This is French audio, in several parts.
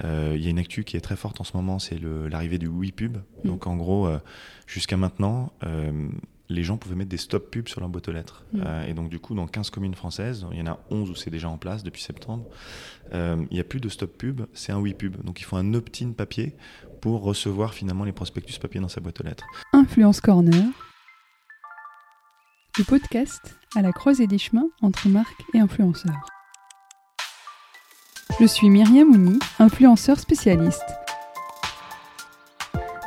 Il y a une actu qui est très forte en ce moment, c'est l'arrivée du Oui Pub. Donc en gros, jusqu'à maintenant, les gens pouvaient mettre des stop pubs sur leur boîte aux lettres. Et donc du coup, dans 15 communes françaises, il y en a 11 où c'est déjà en place depuis septembre, il n'y a plus de stop pub, c'est un Oui Pub. Donc il faut un opt-in papier pour recevoir finalement les prospectus papier dans sa boîte aux lettres. Influence Corner, le podcast à la croisée des chemins entre marques et influenceurs. Je suis Myriam Ouni, influenceur spécialiste.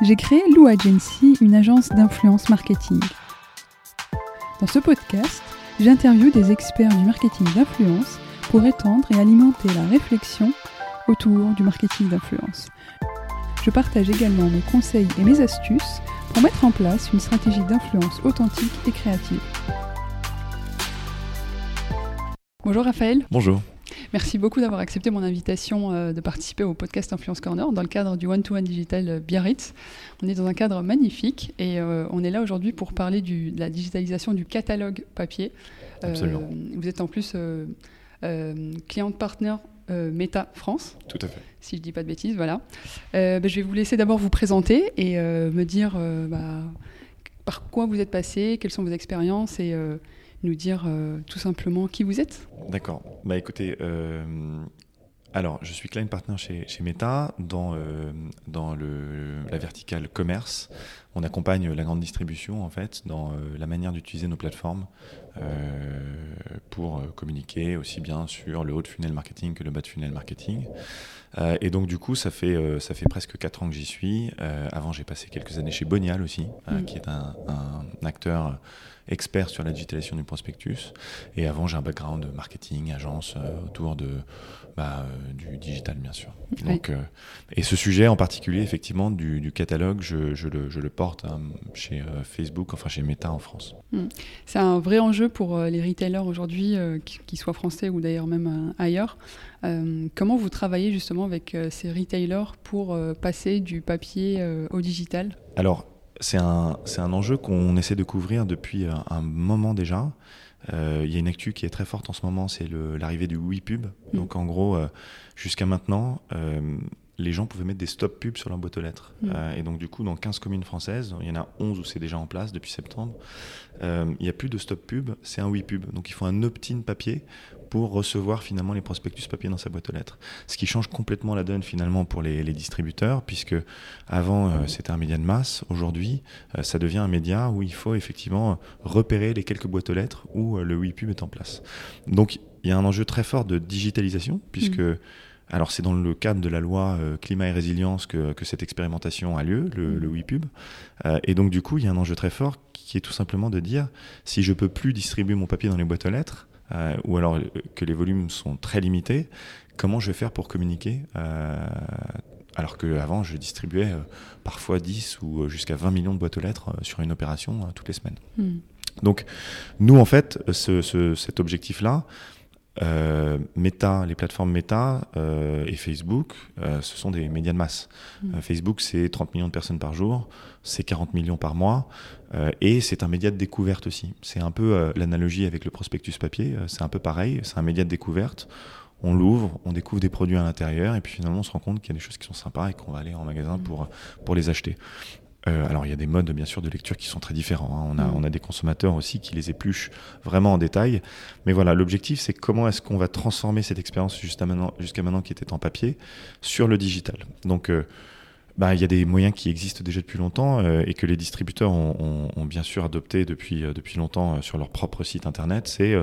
J'ai créé Lou Agency, une agence d'influence marketing. Dans ce podcast, j'interviewe des experts du marketing d'influence pour étendre et alimenter la réflexion autour du marketing d'influence. Je partage également mes conseils et mes astuces pour mettre en place une stratégie d'influence authentique et créative. Bonjour Raphaël. Bonjour. Merci beaucoup d'avoir accepté mon invitation de participer au podcast Influence Corner dans le cadre du One to One Digital Biarritz. On est dans un cadre magnifique et on est là aujourd'hui pour parler de la digitalisation du catalogue papier. Absolument. Vous êtes en plus cliente partner Meta France. Tout à fait. Si je ne dis pas de bêtises, voilà. Je vais vous laisser d'abord vous présenter et me dire par quoi vous êtes passé, quelles sont vos expériences et... nous dire tout simplement qui vous êtes. D'accord. Écoutez, alors je suis client partner chez Meta dans la verticale commerce. On accompagne la grande distribution en fait dans la manière d'utiliser nos plateformes pour communiquer aussi bien sur le haut de funnel marketing que le bas de funnel marketing. Et donc du coup ça fait presque 4 ans que j'y suis. Avant j'ai passé quelques années chez Bonial aussi, qui est un acteur expert sur la digitalisation du prospectus. Et avant j'ai un background de marketing, agence autour de du digital bien sûr. Ouais. Donc et ce sujet en particulier effectivement du catalogue, je le porte chez Facebook, enfin chez Meta en France. C'est un vrai enjeu pour les retailers aujourd'hui, qu'ils soient français ou d'ailleurs même ailleurs. Comment vous travaillez justement avec ces retailers pour passer du papier au digital ? Alors, c'est un enjeu qu'on essaie de couvrir depuis un moment déjà. Il y a une actu qui est très forte en ce moment, c'est l'arrivée du Oui Pub. Donc en gros, jusqu'à maintenant... les gens pouvaient mettre des stop pubs sur leur boîte aux lettres. Et donc du coup, dans 15 communes françaises, il y en a 11 où c'est déjà en place depuis septembre, il n'y a plus de stop pub, c'est un Oui Pub. Donc il faut un opt-in papier pour recevoir finalement les prospectus papier dans sa boîte aux lettres. Ce qui change complètement la donne finalement pour les distributeurs, puisque avant c'était un média de masse, aujourd'hui ça devient un média où il faut effectivement repérer les quelques boîtes aux lettres où le Oui Pub est en place. Donc il y a un enjeu très fort de digitalisation, puisque... Alors c'est dans le cadre de la loi climat et résilience que cette expérimentation a lieu, le Oui Pub. Et donc du coup, il y a un enjeu très fort qui est tout simplement de dire si je ne peux plus distribuer mon papier dans les boîtes aux lettres, ou alors que les volumes sont très limités, comment je vais faire pour communiquer alors qu'avant, je distribuais parfois 10 ou jusqu'à 20 millions de boîtes aux lettres sur une opération toutes les semaines. Donc nous, en fait, cet objectif-là, Meta, les plateformes Meta et Facebook, ce sont des médias de masse. Facebook, c'est 30 millions de personnes par jour, c'est 40 millions par mois, et c'est un média de découverte aussi. C'est un peu l'analogie avec le prospectus papier, c'est un peu pareil, c'est un média de découverte. On l'ouvre, on découvre des produits à l'intérieur, et puis finalement on se rend compte qu'il y a des choses qui sont sympas et qu'on va aller en magasin pour les acheter. Alors il y a des modes bien sûr de lecture qui sont très différents, hein. On a des consommateurs aussi qui les épluchent vraiment en détail, mais voilà, l'objectif c'est comment est-ce qu'on va transformer cette expérience jusqu'à maintenant qui était en papier sur le digital. Donc il y a des moyens qui existent déjà depuis longtemps et que les distributeurs ont bien sûr adopté depuis longtemps sur leur propre site internet, c'est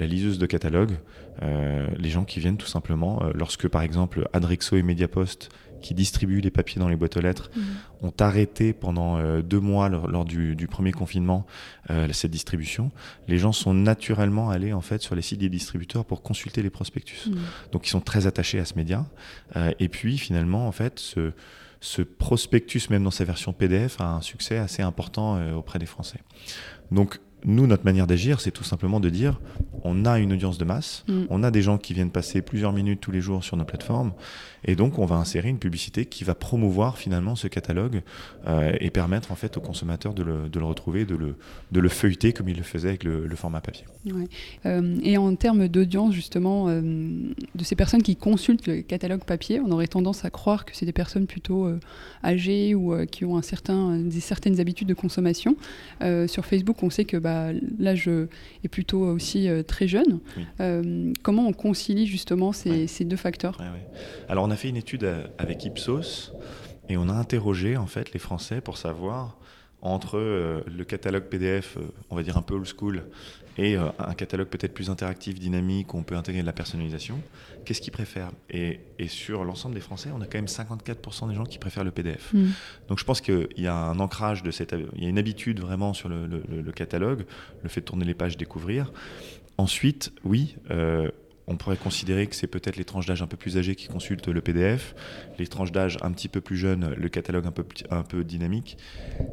la liseuse de catalogue, les gens qui viennent tout simplement, lorsque par exemple Adrexo et Mediapost qui distribuent les papiers dans les boîtes aux lettres ont arrêté pendant 2 mois lors du premier confinement cette distribution, les gens sont naturellement allés en fait sur les sites des distributeurs pour consulter les prospectus. Donc ils sont très attachés à ce média et puis finalement en fait ce prospectus même dans sa version PDF a un succès assez important auprès des Français. Donc Nous, notre manière d'agir, c'est tout simplement de dire on a une audience de masse, on a des gens qui viennent passer plusieurs minutes tous les jours sur nos plateformes, et donc on va insérer une publicité qui va promouvoir finalement ce catalogue et permettre en fait aux consommateurs de le retrouver, de le feuilleter comme ils le faisaient avec le format papier. Ouais. Et en termes d'audience justement, de ces personnes qui consultent le catalogue papier, on aurait tendance à croire que c'est des personnes plutôt âgées ou qui ont certaines habitudes de consommation. Sur Facebook, on sait que l'âge est plutôt aussi très jeune. Oui. Comment on concilie justement ces deux facteurs ? Alors, on a fait une étude avec Ipsos et on a interrogé en fait les Français pour savoir entre le catalogue PDF, on va dire un peu old school, et un catalogue peut-être plus interactif, dynamique, où on peut intégrer de la personnalisation, qu'est-ce qu'ils préfèrent ? Et sur l'ensemble des Français, on a quand même 54% des gens qui préfèrent le PDF. Mmh. Donc je pense qu'il y a un ancrage, il y a une habitude vraiment sur le catalogue, le fait de tourner les pages, découvrir. Ensuite, oui, on pourrait considérer que c'est peut-être les tranches d'âge un peu plus âgées qui consultent le PDF, les tranches d'âge un petit peu plus jeunes, le catalogue un peu dynamique.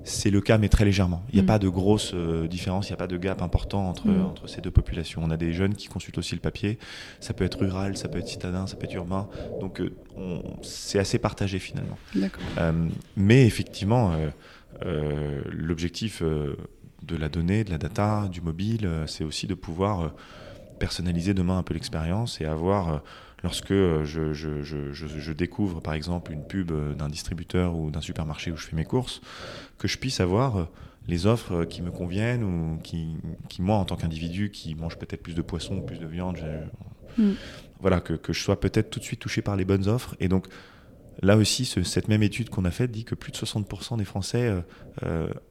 C'est le cas, mais très légèrement. Il n'y a pas de grosse différence, il n'y a pas de gap important entre ces deux populations. On a des jeunes qui consultent aussi le papier. Ça peut être rural, ça peut être citadin, ça peut être urbain. Donc, c'est assez partagé finalement. D'accord. Mais effectivement, l'objectif de la donnée, de la data, du mobile, c'est aussi de pouvoir personnaliser demain un peu l'expérience et avoir, lorsque je découvre par exemple une pub d'un distributeur ou d'un supermarché où je fais mes courses, que je puisse avoir les offres qui me conviennent ou qui moi en tant qu'individu qui mange peut-être plus de poisson, plus de viande, voilà, que je sois peut-être tout de suite touché par les bonnes offres. Et donc là aussi, cette même étude qu'on a faite dit que plus de 60% des Français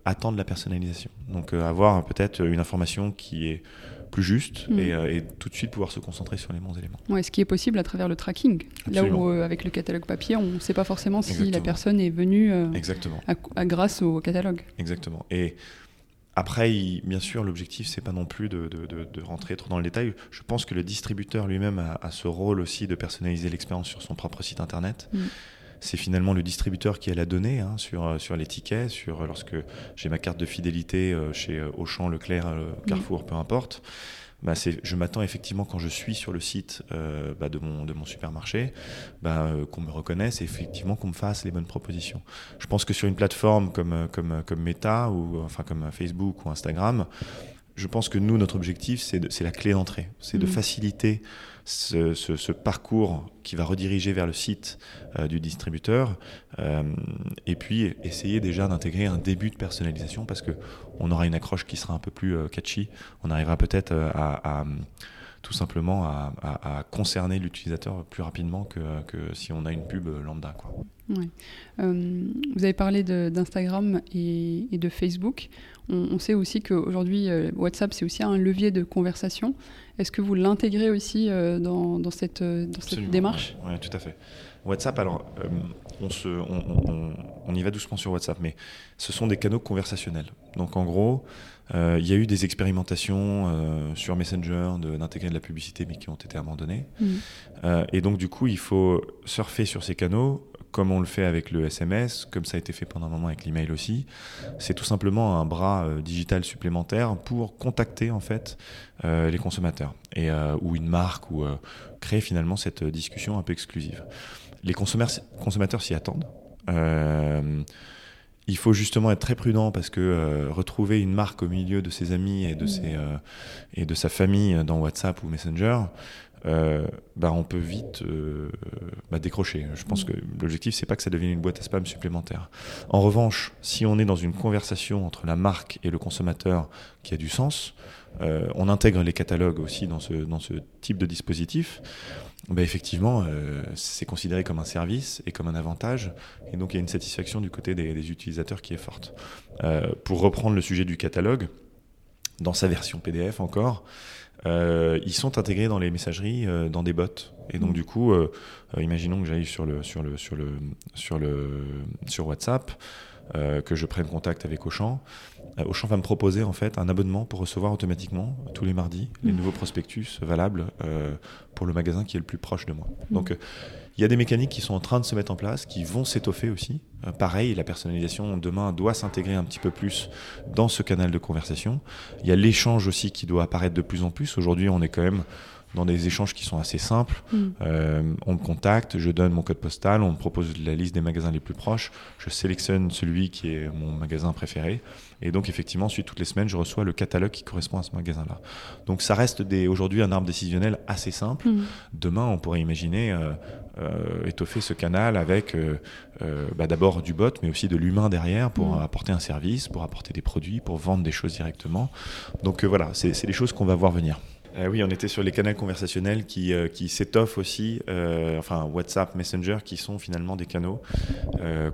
attendent la personnalisation. Donc avoir peut-être une information qui est plus juste et tout de suite pouvoir se concentrer sur les bons éléments. Ouais, ce qui est possible à travers le tracking. Absolument. Là où avec le catalogue papier, on ne sait pas forcément si la personne est venue grâce au catalogue. Exactement. Et après, bien sûr, l'objectif, c'est pas non plus de rentrer trop dans le détail. Je pense que le distributeur lui-même a ce rôle aussi de personnaliser l'expérience sur son propre site internet. C'est finalement le distributeur qui a la donnée sur les tickets, lorsque j'ai ma carte de fidélité chez Auchan, Leclerc, Carrefour, peu importe. Bah je m'attends effectivement, quand je suis sur le site de mon supermarché, qu'on me reconnaisse et effectivement qu'on me fasse les bonnes propositions. Je pense que sur une plateforme comme Meta ou enfin comme Facebook ou Instagram, je pense que nous, notre objectif, c'est la clé d'entrée, c'est de faciliter ce parcours qui va rediriger vers le site du distributeur, et puis essayer déjà d'intégrer un début de personnalisation, parce qu'on aura une accroche qui sera un peu plus catchy. On arrivera peut-être à concerner l'utilisateur plus rapidement que si on a une pub lambda, quoi. Ouais. Vous avez parlé d'Instagram et de Facebook. On sait aussi qu'aujourd'hui, WhatsApp, c'est aussi un levier de conversation. Est-ce que vous l'intégrez aussi dans cette démarche ? Oui, tout à fait. WhatsApp, alors, on y va doucement sur WhatsApp, mais ce sont des canaux conversationnels. Donc, en gros, il y a eu des expérimentations sur Messenger d'intégrer de la publicité, mais qui ont été abandonnées. Et donc, du coup, il faut surfer sur ces canaux, comme on le fait avec le SMS, comme ça a été fait pendant un moment avec l'email aussi. C'est tout simplement un bras digital supplémentaire pour contacter en fait les consommateurs ou une marque, ou créer finalement cette discussion un peu exclusive. Les consommateurs s'y attendent. Il faut justement être très prudent, parce que retrouver une marque au milieu de ses amis et de et de sa famille dans WhatsApp ou Messenger, on peut vite décrocher. Je pense que l'objectif, c'est pas que ça devienne une boîte à spam supplémentaire. En revanche, si on est dans une conversation entre la marque et le consommateur qui a du sens, on intègre les catalogues aussi dans ce type de dispositif. Effectivement, c'est considéré comme un service et comme un avantage, et donc il y a une satisfaction du côté des utilisateurs qui est forte. Pour reprendre le sujet du catalogue, dans sa version PDF encore, ils sont intégrés dans les messageries, dans des bots. Et donc du coup, imaginons que j'aille sur WhatsApp. que je prenne contact avec Auchan. Auchan va me proposer en fait un abonnement pour recevoir automatiquement tous les mardis les nouveaux prospectus valables pour le magasin qui est le plus proche de moi. Donc il y a des mécaniques qui sont en train de se mettre en place, qui vont s'étoffer aussi. Pareil, la personnalisation demain doit s'intégrer un petit peu plus dans ce canal de conversation. Il y a l'échange aussi qui doit apparaître de plus en plus. Aujourd'hui, on est quand même dans des échanges qui sont assez simples. On me contacte, je donne mon code postal, on me propose la liste des magasins les plus proches, je sélectionne celui qui est mon magasin préféré. Et donc effectivement, ensuite, toutes les semaines, je reçois le catalogue qui correspond à ce magasin-là. Donc ça reste aujourd'hui un arbre décisionnel assez simple. Demain, on pourrait imaginer étoffer ce canal avec d'abord du bot, mais aussi de l'humain derrière pour apporter un service, pour apporter des produits, pour vendre des choses directement. Donc voilà, c'est des choses qu'on va voir venir. Oui, on était sur les canaux conversationnels qui s'étoffent aussi, WhatsApp, Messenger, qui sont finalement des canaux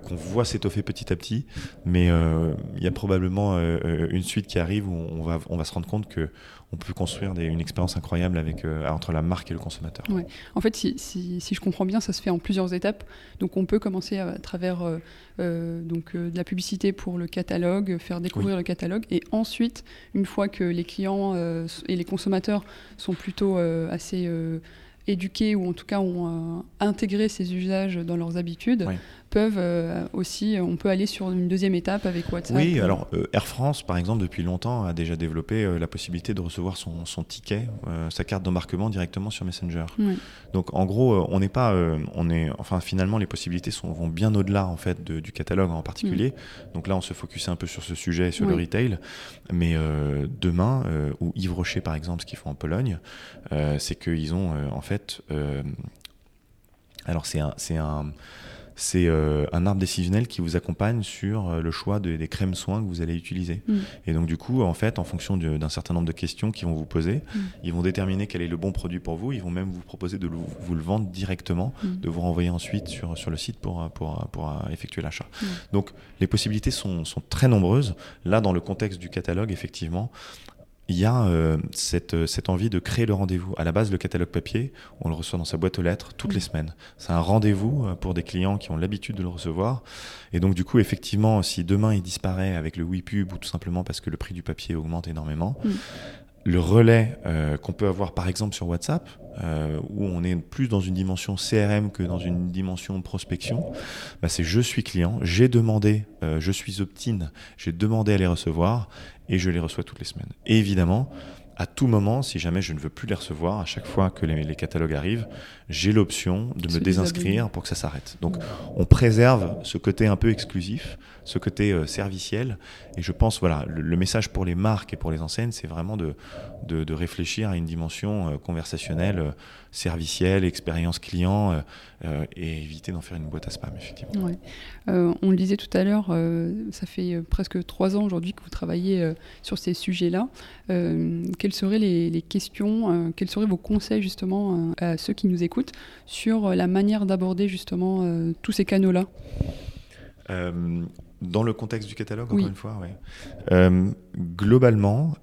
qu'on voit s'étoffer petit à petit, mais il y a probablement une suite qui arrive où on va se rendre compte qu'on peut construire une expérience incroyable entre la marque et le consommateur. Ouais. En fait, si je comprends bien, ça se fait en plusieurs étapes. Donc, on peut commencer à travers de la publicité pour le catalogue, faire découvrir le catalogue, et ensuite, une fois que les clients et les consommateurs sont plutôt assez éduqués ou en tout cas ont intégré ces usages dans leurs habitudes, peuvent aussi, on peut aller sur une deuxième étape avec WhatsApp. Oui, alors Air France, par exemple, depuis longtemps, a déjà développé la possibilité de recevoir son ticket, sa carte d'embarquement directement sur Messenger. Oui. Donc, en gros, on n'est pas... finalement, les possibilités vont bien au-delà, en fait, du catalogue en particulier. Donc là, on se focusait un peu sur ce sujet, sur le retail. Mais demain, ou Yves Rocher, par exemple, ce qu'ils font en Pologne, c'est qu'ils ont, un arbre décisionnel qui vous accompagne sur le choix des crèmes soins que vous allez utiliser. Et donc du coup, en fait, en fonction d'un certain nombre de questions qu'ils vont vous poser, ils vont déterminer quel est le bon produit pour vous. Ils vont même vous proposer de vous le vendre directement, de vous renvoyer ensuite sur le site pour effectuer l'achat. Donc les possibilités sont très nombreuses. Là, dans le contexte du catalogue, effectivement, il y a cette envie de créer le rendez-vous. À la base, le catalogue papier, on le reçoit dans sa boîte aux lettres toutes les semaines. C'est un rendez-vous pour des clients qui ont l'habitude de le recevoir. Et donc, du coup, effectivement, si demain, il disparaît avec le Oui Pub ou tout simplement parce que le prix du papier augmente énormément, le relais qu'on peut avoir, par exemple, sur WhatsApp, où on est plus dans une dimension CRM que dans une dimension prospection, c'est je suis client, j'ai demandé, je suis opt-in, j'ai demandé à les recevoir et je les reçois toutes les semaines. Et évidemment, à tout moment, si jamais je ne veux plus les recevoir, à chaque fois que les catalogues arrivent, j'ai l'option de me désinscrire pour que ça s'arrête. Donc, on préserve ce côté un peu exclusif, ce côté serviciel. Et je pense, voilà, le message pour les marques et pour les enseignes, c'est vraiment de réfléchir à une dimension conversationnelle, servicielle, expérience client, et éviter d'en faire une boîte à spam, effectivement. Ouais. On le disait tout à l'heure, ça fait presque 3 ans aujourd'hui que vous travaillez sur ces sujets-là. Quelles seraient les questions, quels seraient vos conseils justement à ceux qui nous écoutent sur la manière d'aborder justement tous ces canaux-là dans le contexte du catalogue, encore une fois, globalement,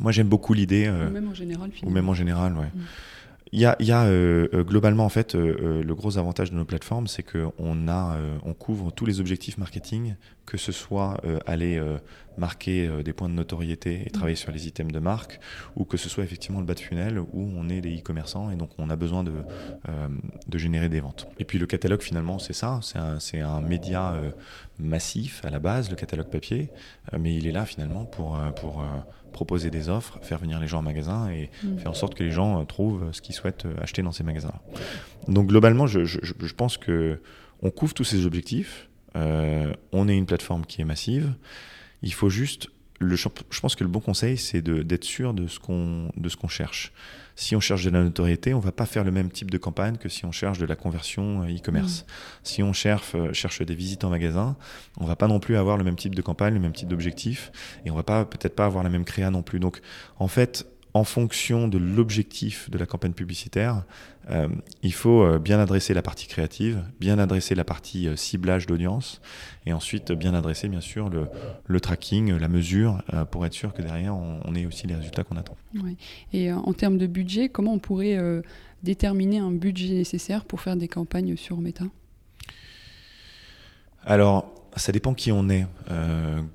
moi j'aime beaucoup l'idée... Ou même en général, oui. Il y a globalement en fait le gros avantage de nos plateformes, c'est qu'on couvre tous les objectifs marketing, que ce soit aller marquer des points de notoriété et travailler sur les items de marque, ou que ce soit effectivement le bas de funnel où on est des e-commerçants et donc on a besoin de générer des ventes. Et puis le catalogue finalement c'est ça, c'est un média massif à la base, le catalogue papier, mais il est là finalement pour proposer des offres, faire venir les gens en magasin et faire en sorte que les gens trouvent ce qu'ils souhaitent acheter dans ces magasins-là. Donc globalement, je pense qu'on couvre tous ces objectifs. On est une plateforme qui est massive. Il faut juste... je pense que le bon conseil, c'est d'être sûr de ce qu'on cherche. Si on cherche de la notoriété, on ne va pas faire le même type de campagne que si on cherche de la conversion e-commerce. Si on cherche des visites en magasin, on ne va pas non plus avoir le même type de campagne, le même type d'objectif, et on ne va peut-être pas avoir la même créa non plus. Donc, en fait, en fonction de l'objectif de la campagne publicitaire, il faut bien adresser la partie créative, bien adresser la partie ciblage d'audience, et ensuite bien adresser bien sûr le tracking, la mesure, pour être sûr que derrière on ait aussi les résultats qu'on attend. Ouais. Et en termes de budget, comment on pourrait déterminer un budget nécessaire pour faire des campagnes sur Meta ? Alors, Ça dépend qui on est.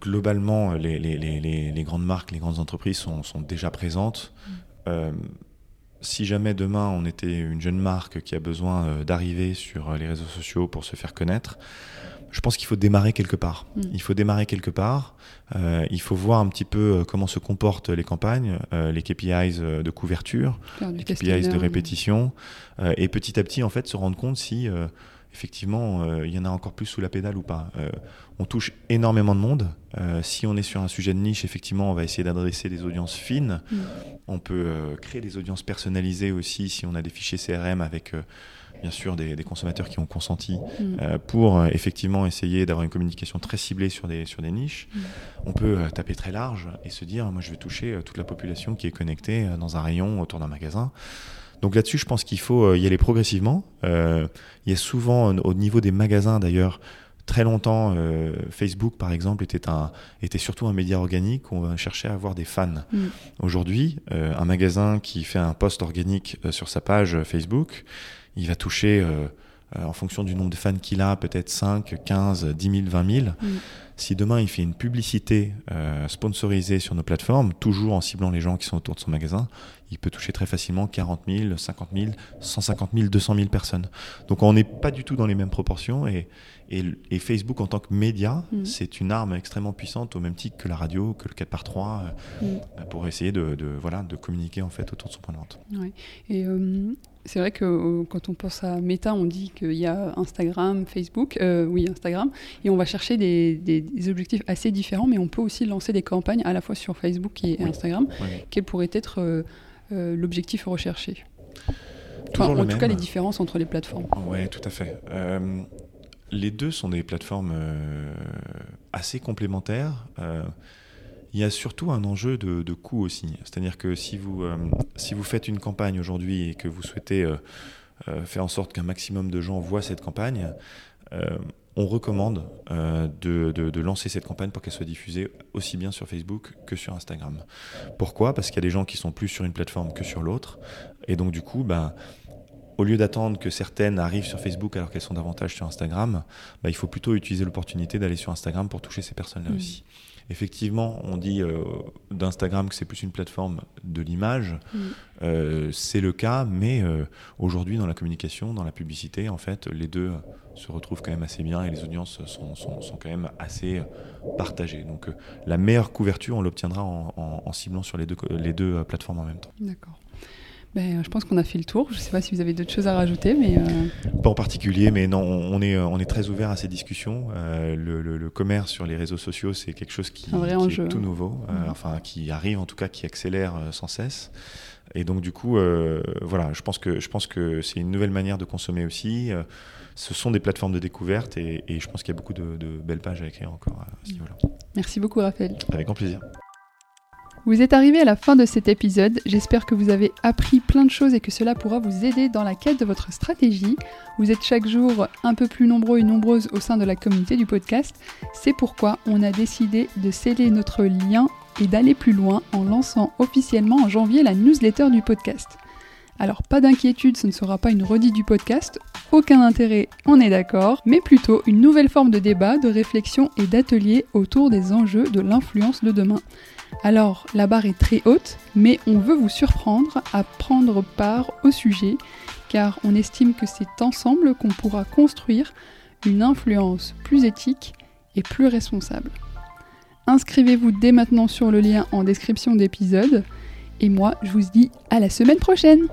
Globalement, les grandes marques, les grandes entreprises sont déjà présentes. Si jamais demain on était une jeune marque qui a besoin d'arriver sur les réseaux sociaux pour se faire connaître, je pense qu'il faut démarrer quelque part. Il faut démarrer quelque part. Il faut voir un petit peu comment se comportent les campagnes, les KPIs de couverture, les KPIs de répétition, et petit à petit en fait se rendre compte si effectivement il y en a encore plus sous la pédale ou pas. On touche énormément de monde. Si on est sur un sujet de niche, effectivement on va essayer d'adresser des audiences fines. On peut créer des audiences personnalisées aussi si on a des fichiers CRM avec bien sûr des consommateurs qui ont consenti pour effectivement essayer d'avoir une communication très ciblée sur des niches. On peut taper très large et se dire moi je vais toucher toute la population qui est connectée dans un rayon autour d'un magasin. Donc là-dessus, je pense qu'il faut y aller progressivement. Il y a souvent, au niveau des magasins d'ailleurs, très longtemps, Facebook par exemple était surtout un média organique où on cherchait à avoir des fans. Aujourd'hui, un magasin qui fait un post organique sur sa page Facebook, il va toucher, en fonction du nombre de fans qu'il a, peut-être 5, 15, 10 000, 20 000. Si demain, il fait une publicité sponsorisée sur nos plateformes, toujours en ciblant les gens qui sont autour de son magasin, il peut toucher très facilement 40 000, 50 000, 150 000, 200 000 personnes. Donc, on n'est pas du tout dans les mêmes proportions. Et Facebook, en tant que média, c'est une arme extrêmement puissante, au même titre que la radio, que le 4x3, pour essayer de communiquer en fait, autour de son point de vente. Ouais. Et... c'est vrai que quand on pense à Meta, on dit qu'il y a Instagram, Facebook, Instagram, et on va chercher des objectifs assez différents, mais on peut aussi lancer des campagnes à la fois sur Facebook et Instagram. Quel pourrait être l'objectif recherché ? En tout cas, les différences entre les plateformes. Oui, tout à fait. Les deux sont des plateformes assez complémentaires. Il y a surtout un enjeu de coût aussi. C'est-à-dire que si vous faites une campagne aujourd'hui et que vous souhaitez faire en sorte qu'un maximum de gens voient cette campagne, on recommande de lancer cette campagne pour qu'elle soit diffusée aussi bien sur Facebook que sur Instagram. Pourquoi ? Parce qu'il y a des gens qui sont plus sur une plateforme que sur l'autre. Et donc du coup, au lieu d'attendre que certaines arrivent sur Facebook alors qu'elles sont davantage sur Instagram, il faut plutôt utiliser l'opportunité d'aller sur Instagram pour toucher ces personnes-là aussi. Effectivement, on dit d'Instagram que c'est plus une plateforme de l'image. C'est le cas, mais aujourd'hui, dans la communication, dans la publicité, en fait, les deux se retrouvent quand même assez bien et les audiences sont quand même assez partagées. Donc, la meilleure couverture, on l'obtiendra en ciblant sur les deux plateformes en même temps. D'accord. Je pense qu'on a fait le tour. Je ne sais pas si vous avez d'autres choses à rajouter. Pas en particulier, mais non, on est très ouvert à ces discussions. Le commerce sur les réseaux sociaux, c'est quelque chose qui est tout nouveau, qui arrive en tout cas, qui accélère sans cesse. Et donc du coup, je pense que c'est une nouvelle manière de consommer aussi. Ce sont des plateformes de découverte et je pense qu'il y a beaucoup de belles pages à écrire encore à ce niveau-là. Merci beaucoup, Raphaël. Avec grand plaisir. Vous êtes arrivé à la fin de cet épisode, j'espère que vous avez appris plein de choses et que cela pourra vous aider dans la quête de votre stratégie. Vous êtes chaque jour un peu plus nombreux et nombreuses au sein de la communauté du podcast, c'est pourquoi on a décidé de sceller notre lien et d'aller plus loin en lançant officiellement en janvier la newsletter du podcast. Alors pas d'inquiétude, ce ne sera pas une redite du podcast, aucun intérêt, on est d'accord, mais plutôt une nouvelle forme de débat, de réflexion et d'atelier autour des enjeux de l'influence de demain. Alors, la barre est très haute, mais on veut vous surprendre à prendre part au sujet, car on estime que c'est ensemble qu'on pourra construire une influence plus éthique et plus responsable. Inscrivez-vous dès maintenant sur le lien en description d'épisode, et moi, je vous dis à la semaine prochaine !